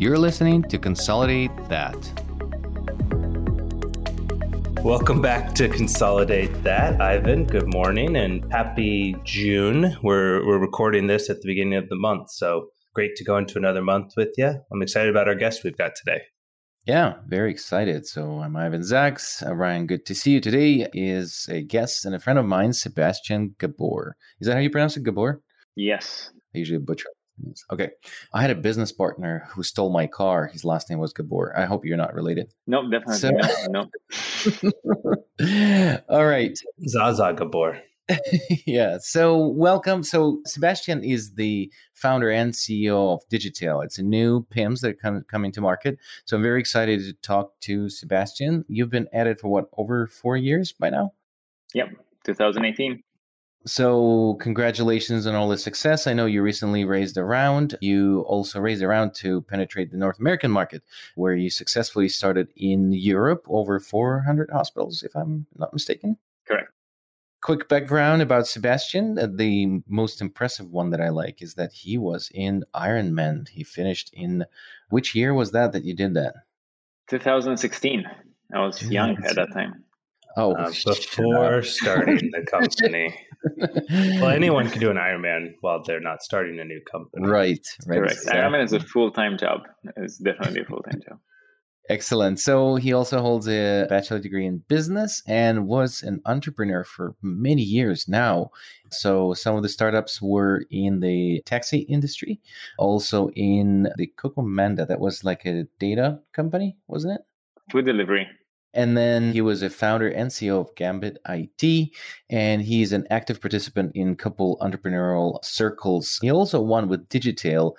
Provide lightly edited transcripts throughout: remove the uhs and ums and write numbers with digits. You're listening to Consolidate That. Welcome back to Consolidate That, Ivan. Good morning and happy June. We're recording this at the beginning of the month, so great to go into another month with you. I'm excited about our guest we've got today. Yeah, very excited. So I'm Ivan Zacks. Ryan, good to see you. Today is a guest and a friend of mine, Sebastian Gabor. Is that how you pronounce it, Gabor? Yes. I usually butcher it. Okay. I had a business partner who stole my car. His last name was Gabor. I hope you're not related. No, definitely not. No. All right. Zaza Gabor. Yeah. So welcome. So Sebastian is the founder and CEO of Digitail. It's a new PIMS that are coming to market. So I'm very excited to talk to Sebastian. You've been at it for what, over 4 years by now? Yep. 2018. So congratulations on all the success. I know you recently raised a round. You also raised a round to penetrate the North American market, where you successfully started in Europe, over 400 hospitals, if I'm not mistaken. Correct. Quick background about Sebastian. The most impressive one that I like is that he was in Ironman. He finished in, which year was that you did that? 2016. I was young at that time. Oh, before starting the company. Well, anyone can do an Ironman while they're not starting a new company. Right. Correct. So, Ironman is a full-time job. It's definitely a full-time job. Excellent. So he also holds a bachelor's degree in business and was an entrepreneur for many years now. So some of the startups were in the taxi industry, also in the Cocomanda. That was like a data company, wasn't it? Food delivery. And then he was a founder and CEO of Gambit IT, and he's an active participant in a couple entrepreneurial circles. He also won with Digitail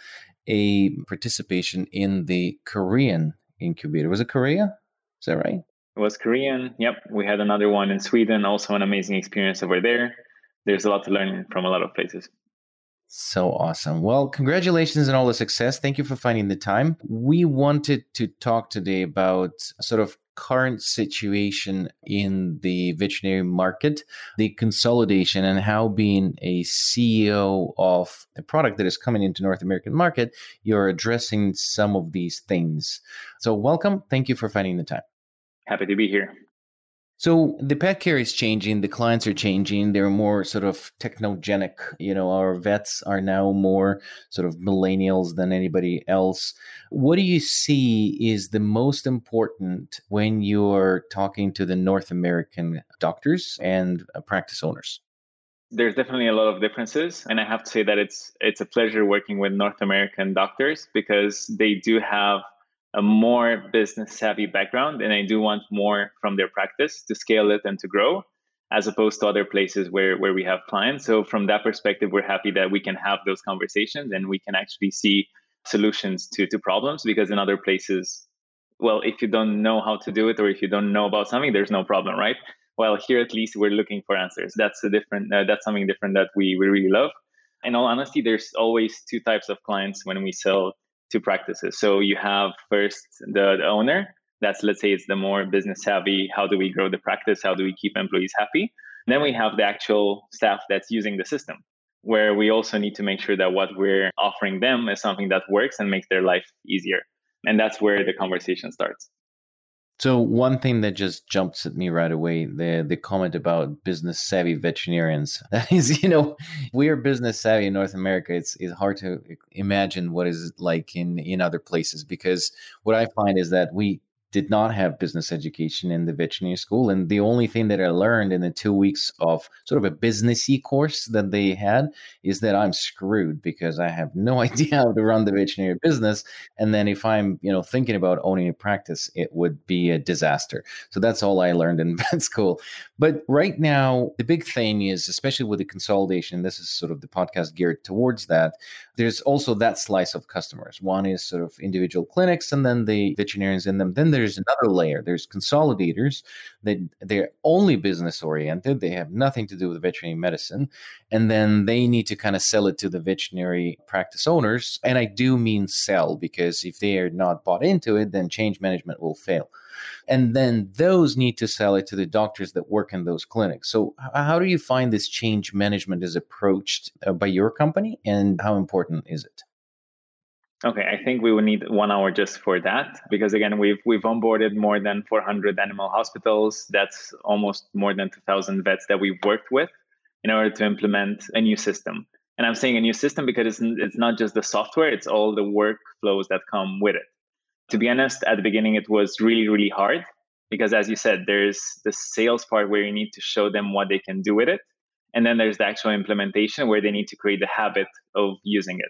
a participation in the Korean incubator. Was it Korea? Is that right? It was Korean. Yep. We had another one in Sweden. Also an amazing experience over there. There's a lot to learn from a lot of places. So awesome. Well, congratulations on all the success. Thank you for finding the time. We wanted to talk today about sort of current situation in the veterinary market, the consolidation, and how being a CEO of a product that is coming into North American market, you're addressing some of these things. So welcome. Thank you for finding the time. Happy to be here. So the pet care is changing. The clients are changing. They're more sort of technogenic. You know, our vets are now more sort of millennials than anybody else. What do you see is the most important when you're talking to the North American doctors and practice owners? There's definitely a lot of differences. And I have to say that it's a pleasure working with North American doctors because they do have a more business-savvy background, and I do want more from their practice to scale it and to grow, as opposed to other places where we have clients. So from that perspective, we're happy that we can have those conversations and we can actually see solutions to problems, because in other places, well, if you don't know how to do it or if you don't know about something, there's no problem, right? Well, here at least we're looking for answers. That's something different that we really love. In all honesty, there's always two types of clients when we sell to practices. So you have first the owner. That's, let's say, it's the more business savvy. How do we grow the practice? How do we keep employees happy? And then we have the actual staff that's using the system, where we also need to make sure that what we're offering them is something that works and makes their life easier. And that's where the conversation starts. So one thing that just jumps at me right away, the comment about business savvy veterinarians. That is, you know, we are business savvy in North America. It's hard to imagine what is like in other places, because what I find is that we did not have business education in the veterinary school. And the only thing that I learned in the 2 weeks of sort of a businessy course that they had is that I'm screwed because I have no idea how to run the veterinary business. And then if I'm, you know, thinking about owning a practice, it would be a disaster. So that's all I learned in vet school. But right now, the big thing is, especially with the consolidation, this is sort of the podcast geared towards that. There's also that slice of customers. One is sort of individual clinics and then the veterinarians in them. Then there's another layer. There's consolidators that they're only business oriented. They have nothing to do with veterinary medicine. And then they need to kind of sell it to the veterinary practice owners. And I do mean sell, because if they are not bought into it, then change management will fail. And then those need to sell it to the doctors that work in those clinics. So how do you find this change management is approached by your company, and how important is it? Okay, I think we will need 1 hour just for that, because again, we've onboarded more than 400 animal hospitals. That's almost more than 2,000 vets that we've worked with in order to implement a new system. And I'm saying a new system because it's not just the software, it's all the workflows that come with it. To be honest, at the beginning, it was really, really hard because, as you said, there's the sales part where you need to show them what they can do with it. And then there's the actual implementation where they need to create the habit of using it.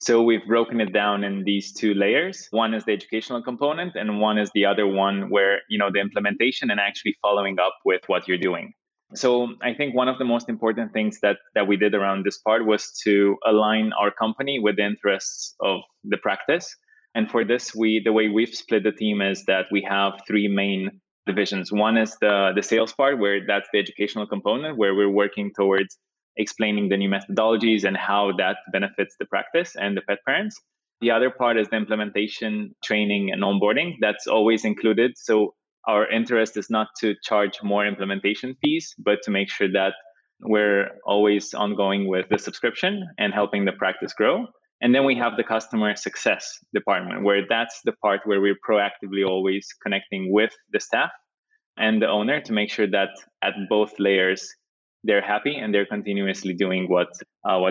So we've broken it down in these two layers. One is the educational component, and one is the other one where, you know, the implementation and actually following up with what you're doing. So I think one of the most important things that we did around this part was to align our company with the interests of the practice. And for this, the way we've split the team is that we have three main divisions. One is the sales part, where that's the educational component, where we're working towards explaining the new methodologies and how that benefits the practice and the pet parents. The other part is the implementation, training, and onboarding. That's always included. So our interest is not to charge more implementation fees, but to make sure that we're always ongoing with the subscription and helping the practice grow. And then we have the customer success department, where that's the part where we're proactively always connecting with the staff and the owner to make sure that at both layers, they're happy and they're continuously doing what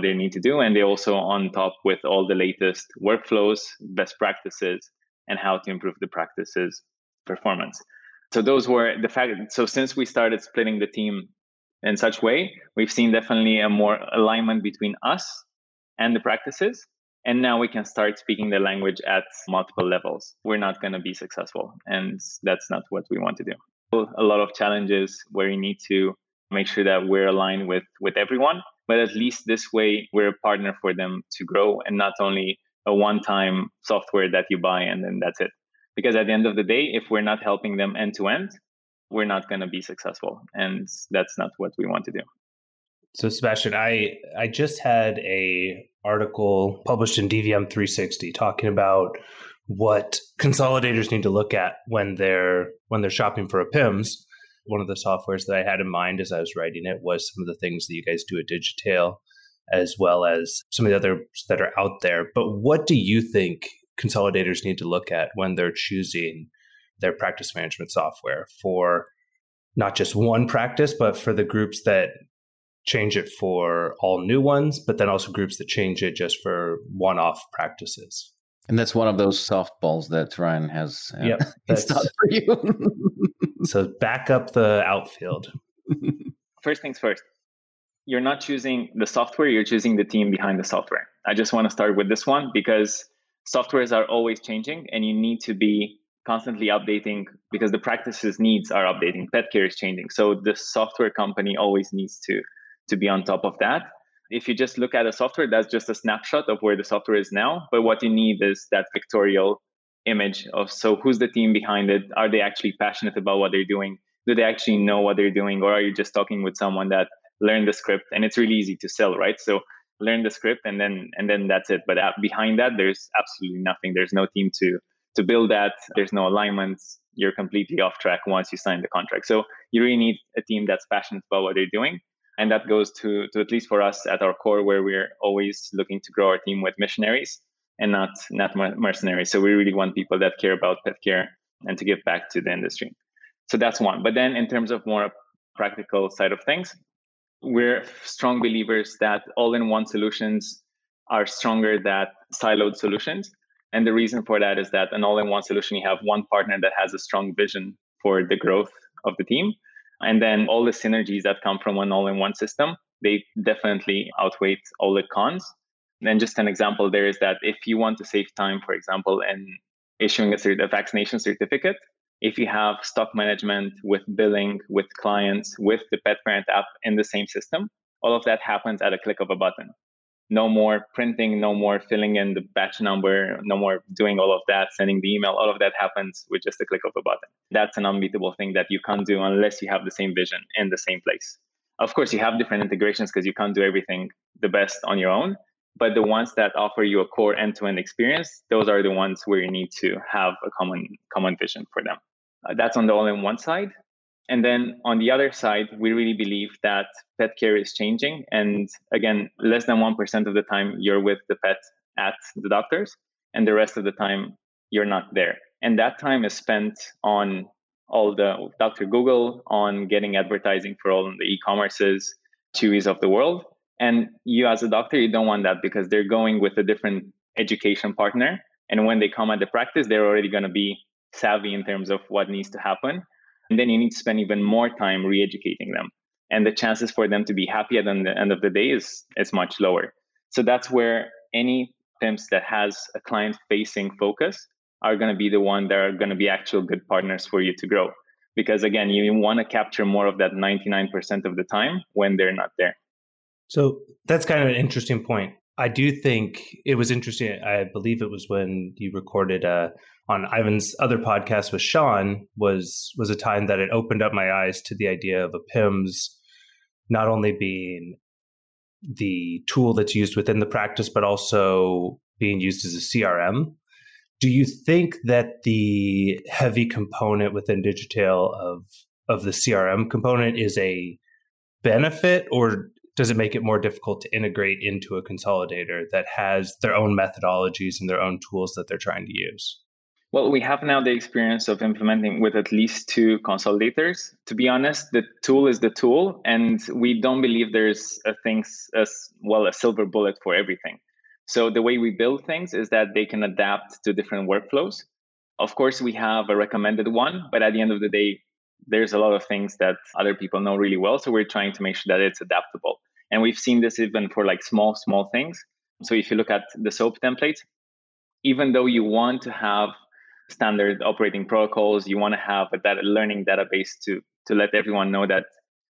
they need to do. And they're also on top with all the latest workflows, best practices, and how to improve the practice's performance. So those were the fact. So since we started splitting the team in such way, we've seen definitely a more alignment between us and the practices. And now we can start speaking the language at multiple levels. We're not going to be successful. And that's not what we want to do. A lot of challenges where you need to make sure that we're aligned with everyone, but at least this way, we're a partner for them to grow and not only a one-time software that you buy and then that's it. Because at the end of the day, if we're not helping them end-to-end, we're not going to be successful. And that's not what we want to do. So Sebastian, I just had an article published in DVM 360 talking about what consolidators need to look at when they're shopping for a PIMS. One of the softwares that I had in mind as I was writing it was some of the things that you guys do at Digitail, as well as some of the others that are out there. But what do you think consolidators need to look at when they're choosing their practice management software for not just one practice, but for the groups that change it for all new ones, but then also groups that change it just for one-off practices? And that's one of those softballs that Ryan has installed for you. So back up the outfield. First things first, you're not choosing the software, you're choosing the team behind the software. I just want to start with this one because softwares are always changing and you need to be constantly updating because the practices' needs are updating. Pet care is changing. So the software company always needs to be on top of that. If you just look at a software, that's just a snapshot of where the software is now. But what you need is that pictorial image of, so who's the team behind it? Are they actually passionate about what they're doing? Do they actually know what they're doing? Or are you just talking with someone that learned the script? And it's really easy to sell, right? So learn the script and then that's it. But behind that, there's absolutely nothing. There's no team to build that. There's no alignments. You're completely off track once you sign the contract. So you really need a team that's passionate about what they're doing. And that goes to at least for us at our core, where we're always looking to grow our team with missionaries and not mercenaries. So we really want people that care about pet care and to give back to the industry. So that's one. But then in terms of more practical side of things, we're strong believers that all-in-one solutions are stronger than siloed solutions. And the reason for that is that an all-in-one solution, you have one partner that has a strong vision for the growth of the team. And then all the synergies that come from an all-in-one system, they definitely outweigh all the cons. And just an example there is that if you want to save time, for example, and issuing a vaccination certificate, if you have stock management with billing, with clients, with the pet parent app in the same system, all of that happens at a click of a button. No more printing, no more filling in the batch number, no more doing all of that, sending the email. All of that happens with just a click of a button. That's an unbeatable thing that you can't do unless you have the same vision in the same place. Of course, you have different integrations because you can't do everything the best on your own. But the ones that offer you a core end-to-end experience, those are the ones where you need to have a common vision for them. That's on the all-in-one side. And then on the other side, we really believe that pet care is changing. And again, less than 1% of the time you're with the pet at the doctors. and the rest of the time you're not there. And that time is spent on all the Dr. Google, on getting advertising for all the e-commerces, Chewy's of the world. And you as a doctor, you don't want that, because they're going with a different education partner. And when they come at the practice, they're already going to be savvy in terms of what needs to happen. And then you need to spend even more time re-educating them. And the chances for them to be happy at the end of the day is much lower. So that's where any PIMS that has a client-facing focus are going to be the one that are going to be actual good partners for you to grow. Because again, you want to capture more of that 99% of the time when they're not there. So that's kind of an interesting point. I do think it was interesting. I believe it was when you recorded on Ivan's other podcast with Sean was a time that it opened up my eyes to the idea of a PIMS not only being the tool that's used within the practice, but also being used as a CRM. Do you think that the heavy component within Digitail of the CRM component is a benefit, or does it make it more difficult to integrate into a consolidator that has their own methodologies and their own tools that they're trying to use? Well, we have now the experience of implementing with at least two consolidators. To be honest, the tool is the tool, and we don't believe there's a silver bullet for everything. So the way we build things is that they can adapt to different workflows. Of course, we have a recommended one, but at the end of the day, there's a lot of things that other people know really well. So we're trying to make sure that it's adaptable. And we've seen this even for like small things. So if you look at the SOAP templates, even though you want to have standard operating protocols, you want to have a learning database to let everyone know that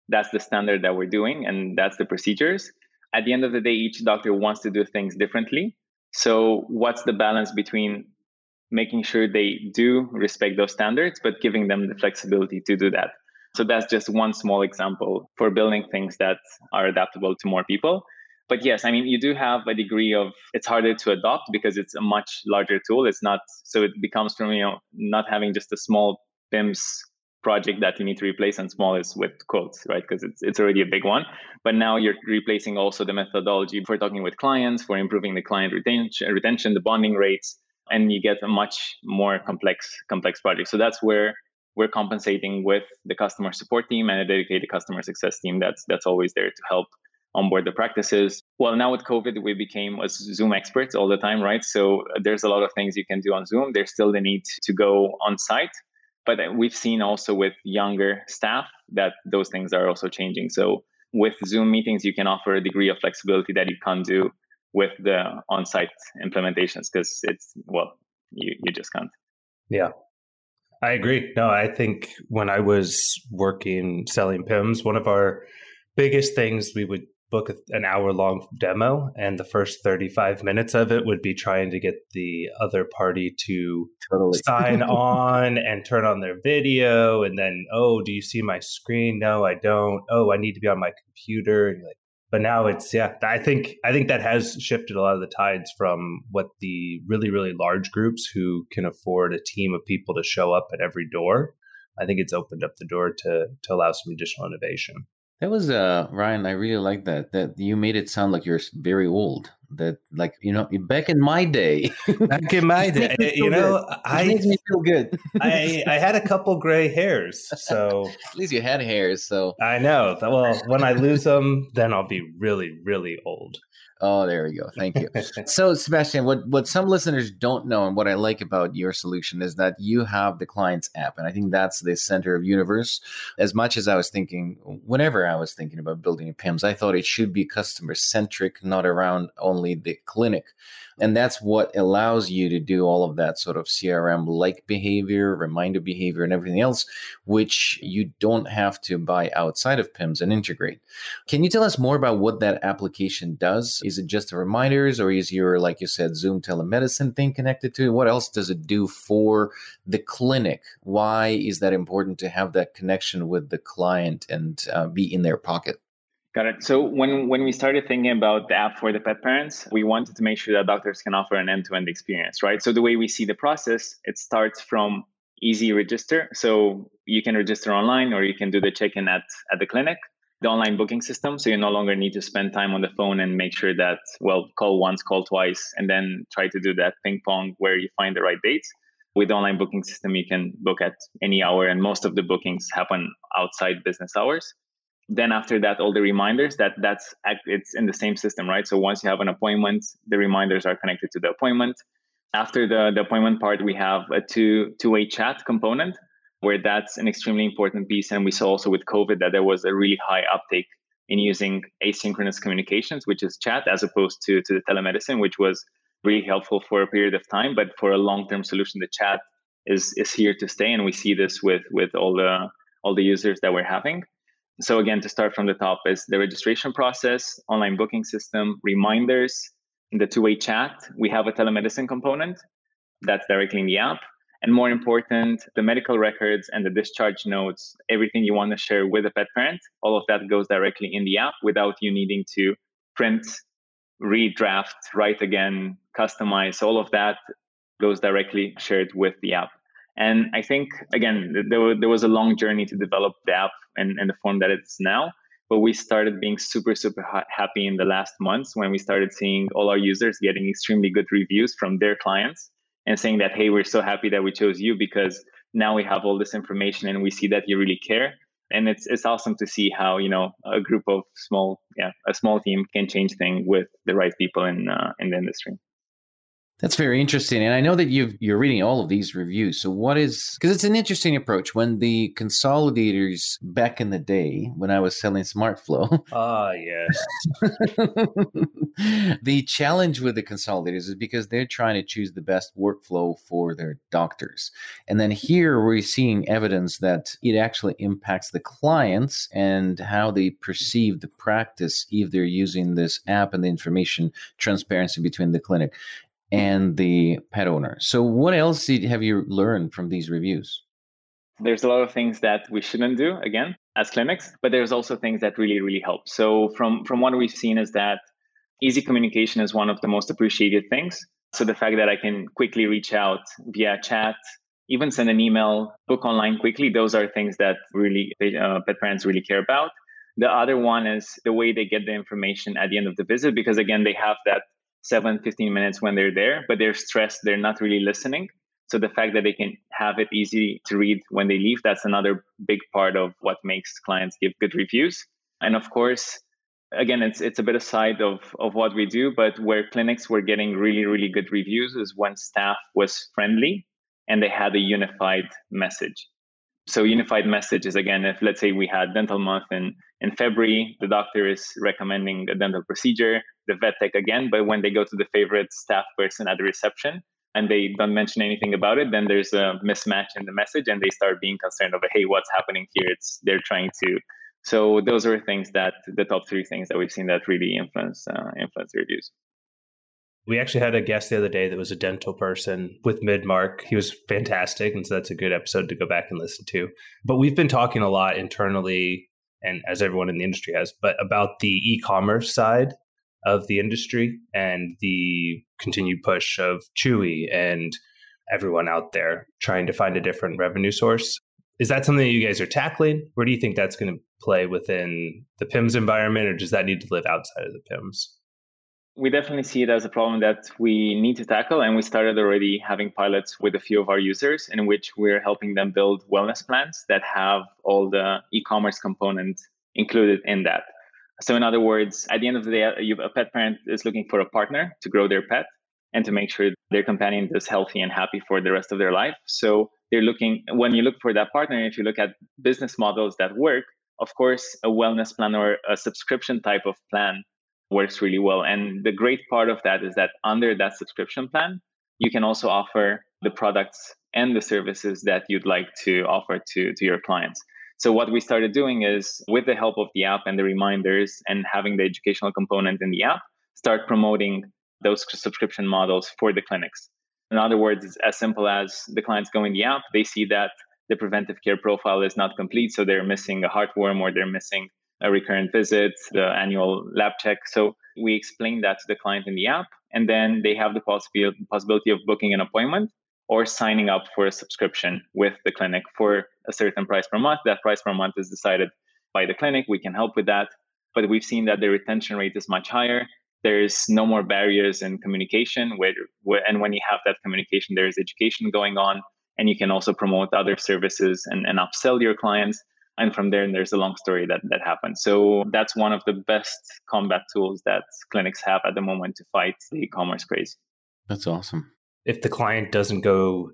that's the standard that we're doing and that's the procedures. At the end of the day, each doctor wants to do things differently. So what's the balance between making sure they do respect those standards, but giving them the flexibility to do that? So that's just one small example for building things that are adaptable to more people. But yes, I mean, you do have a degree of, it's harder to adopt because it's a much larger tool. It becomes from, not having just a small PIMS project that you need to replace, and small is with quotes, right? Because it's already a big one. But now you're replacing also the methodology for talking with clients, for improving the client retention, the bonding rates, and you get a much more complex project. So that's where we're compensating with the customer support team and a dedicated customer success team that's always there to help onboard the practices. Well, now with COVID, we became Zoom experts all the time, right? So there's a lot of things you can do on Zoom. There's still the need to go on site. But we've seen also with younger staff that those things are also changing. So with Zoom meetings, you can offer a degree of flexibility that you can't do with the on-site implementations because you just can't. Yeah, I agree. No, I think when I was working selling PIMS, one of our biggest things, we would book an hour-long demo, and the first 35 minutes of it would be trying to get the other party to sign on and turn on their video. And then, oh, do you see my screen? No, I don't. Oh, I need to be on my computer. And but now it's, yeah, I think that has shifted a lot of the tides from what the really, really large groups who can afford a team of people to show up at every door. I think it's opened up the door to allow some additional innovation. That was, Ryan, I really like that you made it sound like you're very old, that back in my day. Back in my day, it makes me feel good. I had a couple gray hairs, so. At least you had hairs, so. I know. Well, when I lose them, then I'll be really, really old. Oh, there we go. Thank you. So, Sebastian, what some listeners don't know and what I like about your solution is that you have the client's app. And I think that's the center of universe. As much as I was thinking, whenever I was thinking about building a PIMS, I thought it should be customer-centric, not around only the clinic. And that's what allows you to do all of that sort of CRM-like behavior, reminder behavior, and everything else, which you don't have to buy outside of PIMS and integrate. Can you tell us more about what that application does? Is it just the reminders, or is your, like you said, Zoom telemedicine thing connected to it? What else does it do for the clinic? Why is that important to have that connection with the client and be in their pocket? Got it. So when we started thinking about the app for the pet parents, we wanted to make sure that doctors can offer an end-to-end experience, right? So the way we see the process, it starts from easy register. So you can register online, or you can do the check-in at the clinic. the online booking system. So you no longer need to spend time on the phone and make sure that, well, call once, call twice, and then try to do that ping pong where you find the right dates. With the online booking system, you can book at any hour, and most of the bookings happen outside business hours. Then after that, all the reminders, it's in the same system, right? So once you have an appointment, the reminders are connected to the appointment. After the appointment part, we have a two-way chat component, where that's an extremely important piece. And we saw also with COVID that there was a really high uptake in using asynchronous communications, which is chat, as opposed to the telemedicine, which was really helpful for a period of time. But for a long-term solution, the chat is here to stay. And we see this with all the users that we're having. So again, to start from the top is the registration process, online booking system, reminders, the two-way chat. We have a telemedicine component that's directly in the app. And more important, the medical records and the discharge notes, everything you want to share with a pet parent, all of that goes directly in the app without you needing to print, redraft, write again, customize. All of that goes directly shared with the app. And I think, again, there was a long journey to develop the app in the form that it's now. But we started being super, super happy in the last months when we started seeing all our users getting extremely good reviews from their clients and saying that, hey, we're so happy that we chose you because now we have all this information and we see that you really care. And it's awesome to see how, you know, a group of a small team can change things with the right people in the industry. That's very interesting. And I know that you're reading all of these reviews. So because it's an interesting approach. When the consolidators back in the day, when I was selling SmartFlow. Ah, yes. The challenge with the consolidators is because they're trying to choose the best workflow for their doctors. And then here we're seeing evidence that it actually impacts the clients and how they perceive the practice if they're using this app and the information transparency between the clinic and the pet owner. So what else have you learned from these reviews? There's a lot of things that we shouldn't do, again, as clinics, but there's also things that really, really help. So from what we've seen is that easy communication is one of the most appreciated things. So the fact that I can quickly reach out via chat, even send an email, book online quickly, those are things that really pet parents really care about. The other one is the way they get the information at the end of the visit, because again, they have that 15 minutes when they're there, but they're stressed. They're not really listening. So the fact that they can have it easy to read when they leave, that's another big part of what makes clients give good reviews. And of course, again, it's a bit aside of what we do, but where clinics were getting really, really good reviews is when staff was friendly and they had a unified message. So unified message is, again, if let's say we had dental month in February, the doctor is recommending a dental procedure, the vet tech again, but when they go to the favorite staff person at the reception and they don't mention anything about it, then there's a mismatch in the message and they start being concerned over, hey, what's happening here? They're trying to. So those are things that the top three things that we've seen that really influence the reviews. We actually had a guest the other day that was a dental person with Midmark. He was fantastic. And so that's a good episode to go back and listen to. But we've been talking a lot internally, and as everyone in the industry has, but about the e-commerce side of the industry and the continued push of Chewy and everyone out there trying to find a different revenue source. Is that something that you guys are tackling? Where do you think that's going to play within the PIMS environment, or does that need to live outside of the PIMS? We definitely see it as a problem that we need to tackle. And we started already having pilots with a few of our users in which we're helping them build wellness plans that have all the e-commerce component included in that. So in other words, at the end of the day, a pet parent is looking for a partner to grow their pet and to make sure their companion is healthy and happy for the rest of their life. So when you look for that partner, if you look at business models that work, of course, a wellness plan or a subscription type of plan works really well. And the great part of that is that under that subscription plan, you can also offer the products and the services that you'd like to offer to your clients. So what we started doing is, with the help of the app and the reminders and having the educational component in the app, start promoting those subscription models for the clinics. In other words, it's as simple as the clients go in the app, they see that the preventive care profile is not complete, so they're missing a heartworm or they're missing a recurrent visit, the annual lab check. So we explain that to the client in the app, and then they have the possibility of booking an appointment or signing up for a subscription with the clinic for a certain price per month. That price per month is decided by the clinic. We can help with that. But we've seen that the retention rate is much higher. There's no more barriers in communication. And when you have that communication, there is education going on. And you can also promote other services and upsell your clients. And from there, there's a long story that happens. So that's one of the best combat tools that clinics have at the moment to fight the e-commerce craze. That's awesome. If the client doesn't go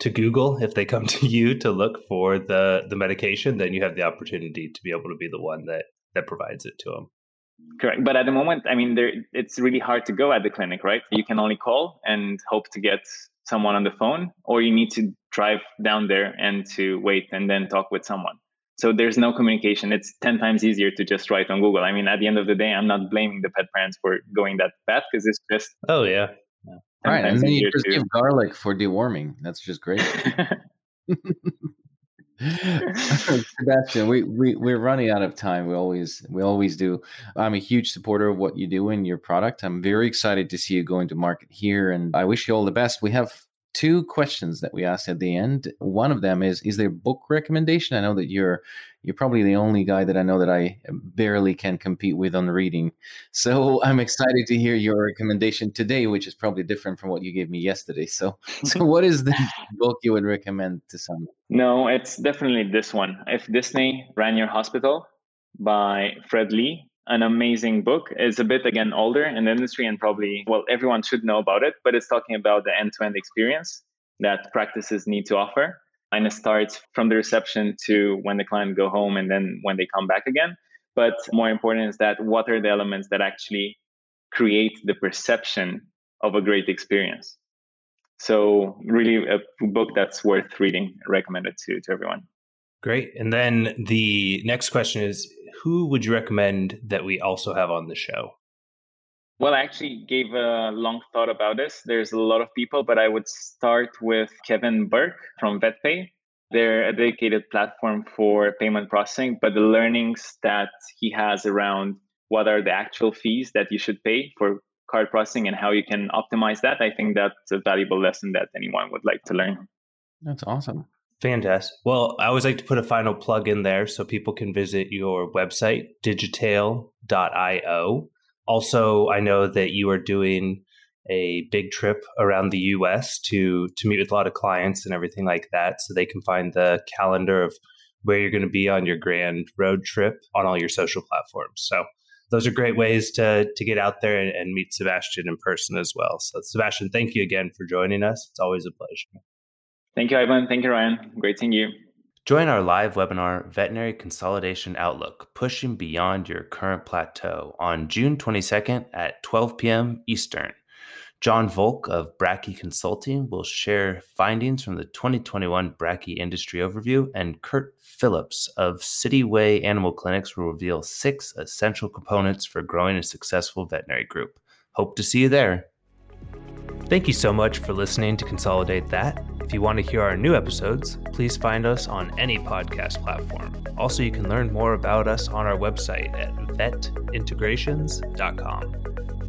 to Google, if they come to you to look for the medication, then you have the opportunity to be able to be the one that provides it to them. Correct. But at the moment, I mean, it's really hard to go at the clinic, right? You can only call and hope to get someone on the phone, or you need to drive down there and to wait and then talk with someone. So there's no communication. It's 10 times easier to just write on Google. I mean, at the end of the day, I'm not blaming the pet parents for going that path because it's just... Oh, yeah. All right. And then you just give garlic for deworming. That's just great. Sebastian, we're running out of time. We always do. I'm a huge supporter of what you do in your product. I'm very excited to see you going to market here, and I wish you all the best. We have two questions that we asked at the end. One of them is there a book recommendation? I know that you're probably the only guy that I know that I barely can compete with on reading. So I'm excited to hear your recommendation today, which is probably different from what you gave me yesterday. So what is the book you would recommend to someone? No, it's definitely this one. If Disney Ran Your Hospital by Fred Lee. An amazing book. It's a bit, again, older in the industry and probably, well, everyone should know about it, but it's talking about the end-to-end experience that practices need to offer. And it starts from the reception to when the client go home and then when they come back again. But more important is that what are the elements that actually create the perception of a great experience? So really a book that's worth reading, recommended to everyone. Great. And then the next question is, who would you recommend that we also have on the show? Well, I actually gave a long thought about this. There's a lot of people, but I would start with Kevin Burke from VetPay. They're a dedicated platform for payment processing, but the learnings that he has around what are the actual fees that you should pay for card processing and how you can optimize that, I think that's a valuable lesson that anyone would like to learn. That's awesome. Fantastic. Well, I always like to put a final plug in there so people can visit your website, digitail.io. Also, I know that you are doing a big trip around the U.S. to meet with a lot of clients and everything like that, so they can find the calendar of where you're going to be on your grand road trip on all your social platforms. So those are great ways to get out there and meet Sebastian in person as well. So Sebastian, thank you again for joining us. It's always a pleasure. Thank you, Ivan. Thank you, Ryan. Great seeing you. Join our live webinar, Veterinary Consolidation Outlook, Pushing Beyond Your Current Plateau, on June 22nd at 12 p.m. Eastern. John Volk of Brakke Consulting will share findings from the 2021 Brakke Industry Overview, and Kurt Phillips of CityWay Animal Clinics will reveal 6 essential components for growing a successful veterinary group. Hope to see you there. Thank you so much for listening to Consolidate That. If you want to hear our new episodes, please find us on any podcast platform. Also, you can learn more about us on our website at vetintegrations.com.